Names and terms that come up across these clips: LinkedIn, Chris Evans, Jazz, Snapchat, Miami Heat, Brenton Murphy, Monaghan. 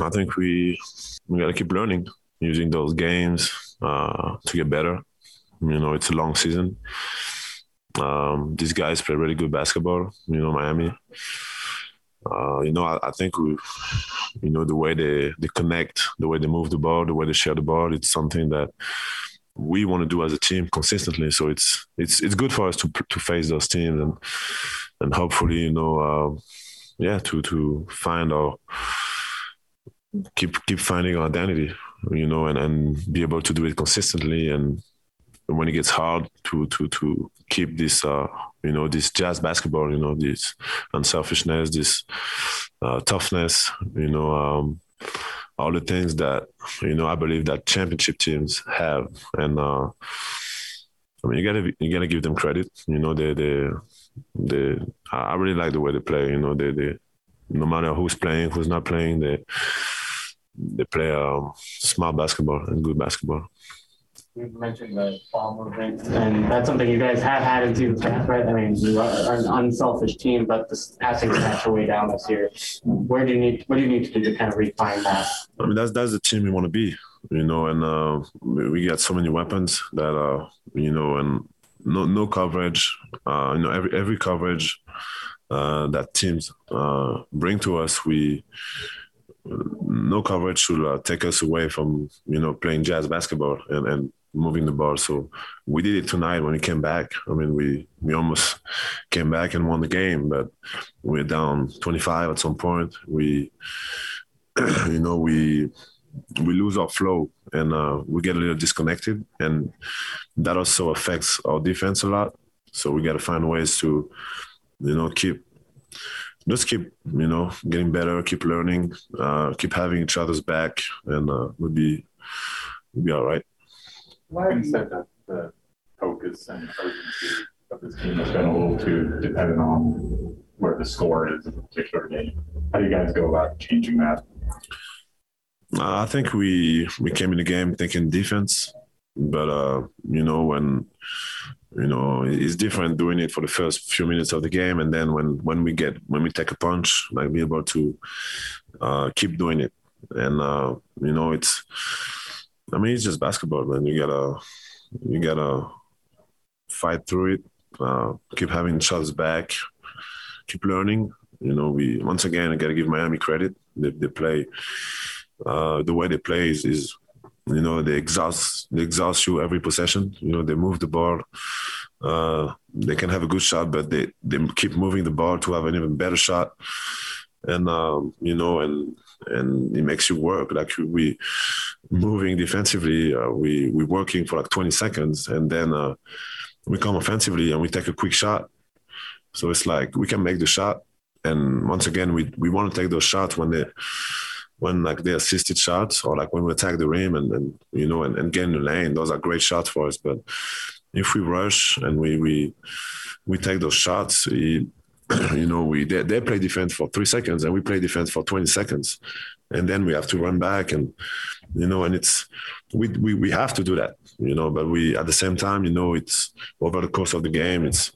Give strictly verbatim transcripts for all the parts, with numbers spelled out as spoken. I think we we got to keep learning, using those games uh, to get better. You know, it's a long season. Um, these guys play really good basketball, you know, Miami. Uh, you know, I, I think, we, you know, the way they, they connect, the way they move the ball, the way they share the ball, it's something that we want to do as a team consistently. So it's it's it's good for us to to face those teams and and hopefully, you know, uh, yeah, to to find our keep keep finding our identity, you know, and, and be able to do it consistently. And when it gets hard, to to to keep this, uh, you know, this Jazz basketball, you know, this unselfishness, this uh, toughness, you know, um, all the things that, you know, I believe that championship teams have. And uh, I mean, you gotta you gotta give them credit. You know, they they they. I really like the way they play. You know, they they. No matter who's playing, who's not playing, they they play um, smart basketball and good basketball. You mentioned the ball movement, and that's something you guys have had into the past, right? I mean, you are an unselfish team, but the passing stats are way down this year. Where do you need? What do you need to do to kind of refine that? I mean, that's that's the team we want to be, you know. And uh, we, we got so many weapons that, uh, you know, and no no coverage, uh, you know, every every coverage uh, that teams uh, bring to us, we. No coverage should uh, take us away from, you know, playing Jazz basketball and, and moving the ball. So we did it tonight when we came back. I mean, we, we almost came back and won the game, but we're down twenty-five at some point. We, you know, we we lose our flow and uh, we get a little disconnected, and that also affects our defense a lot. So we got to find ways to, you know, keep Just keep, you know, getting better, keep learning, uh, keep having each other's back, and uh, we'll be, we'll be all right. Having said that, the focus and urgency of this team has been a little too dependent on where the score is in a particular game. How do you guys go about changing that? Uh, I think we we came in the game thinking defense, but uh, you know when. You know, it's different doing it for the first few minutes of the game, and then when, when we get when we take a punch, like be able to uh, keep doing it. And uh, you know, it's I mean, it's just basketball, man. You gotta you gotta fight through it. Uh, keep having shots back. Keep learning. You know, we once again I gotta give Miami credit. They, they play uh, the way they play is. is You know, they exhaust they exhaust you every possession. You know, they move the ball. Uh, they can have a good shot, but they, they keep moving the ball to have an even better shot. And, um, you know, and and it makes you work. Like, we moving defensively, uh, we, we're working for like twenty seconds, and then uh, we come offensively and we take a quick shot. So it's like we can make the shot. And once again, we, we want to take those shots when they – when like they assisted shots or like when we attack the rim and, and you know, and, and get in the lane, those are great shots for us. But if we rush and we we, we take those shots, we, you know, we they, they play defense for three seconds and we play defense for twenty seconds. And then we have to run back and, you know, and it's, we, we, we have to do that, you know, but we, at the same time, you know, it's over the course of the game, it's,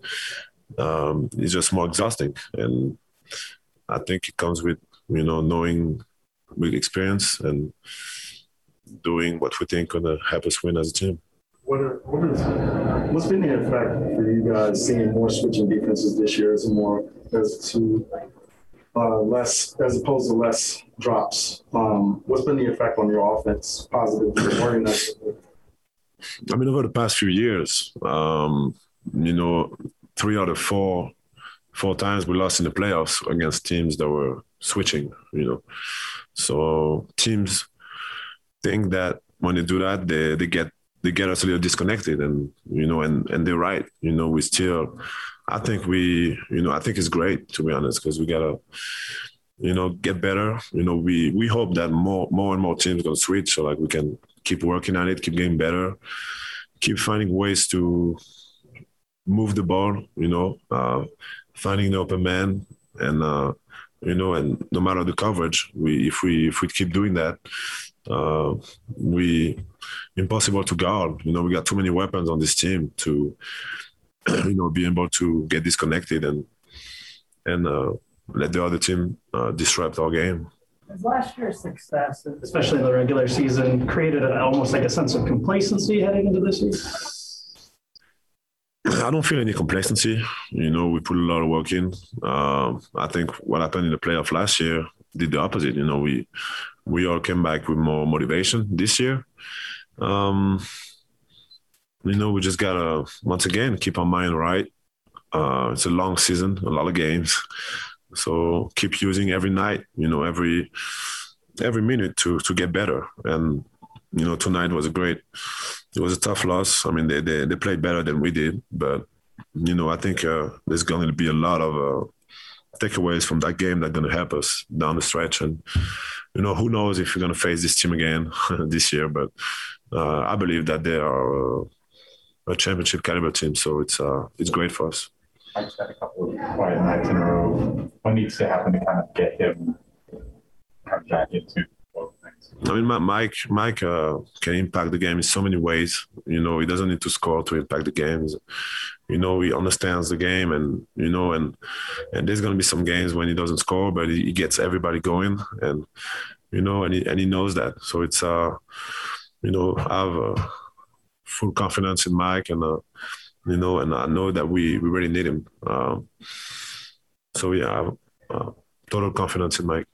um, it's just more exhausting. And I think it comes with, you know, knowing, with experience and doing what we think gonna help us win as a team. What are, what is, what's been the effect for you guys seeing more switching defenses this year as more as to uh, less as opposed to less drops? Um, what's been the effect on your offense, positively or negatively? I mean, over the past few years, um, you know, three out of four four times we lost in the playoffs against teams that were switching, you know. So teams think that when they do that, they, they get they get us a little disconnected, and you know, and, and they're right. You know, we still, I think we, you know, I think it's great to be honest, because we gotta, you know, get better. You know, we we hope that more more and more teams gonna switch, so like we can keep working on it, keep getting better, keep finding ways to move the ball. You know, uh, finding the open man and. Uh, You know, and no matter the coverage, we if we if we keep doing that, uh, we impossible to guard. You know, we got too many weapons on this team to, you know, be able to get disconnected and and uh, let the other team uh, disrupt our game. Because last year's success, especially in the regular season, created a, almost like a sense of complacency heading into this year? I don't feel any complacency. You know, we put a lot of work in. Um, I think what happened in the playoff last year did the opposite. You know, we we all came back with more motivation this year. Um, you know, we just got to, once again, keep our mind right. Uh, it's a long season, a lot of games. So keep using every night, you know, every every minute to to get better. And, you know, tonight was a great, it was a tough loss. I mean, they they, they played better than we did. But, you know, I think uh, there's going to be a lot of uh, takeaways from that game that are going to help us down the stretch. And, you know, who knows if we're going to face this team again this year. But uh, I believe that they are uh, a championship caliber team. So it's uh, it's great for us. I just had a couple of quiet nights in a row. What needs to happen to kind of get him kind of back into both things? I mean, Mike Mike uh, can impact the game in so many ways. You know, he doesn't need to score to impact the game. You know, he understands the game, and you know, and and there's going to be some games when he doesn't score, but he, he gets everybody going, and you know, and he and he knows that. So it's uh, you know, I have uh, full confidence in Mike, and. Uh, You know, and I know that we, we really need him. Um, so, yeah, I have uh, total confidence in Mike.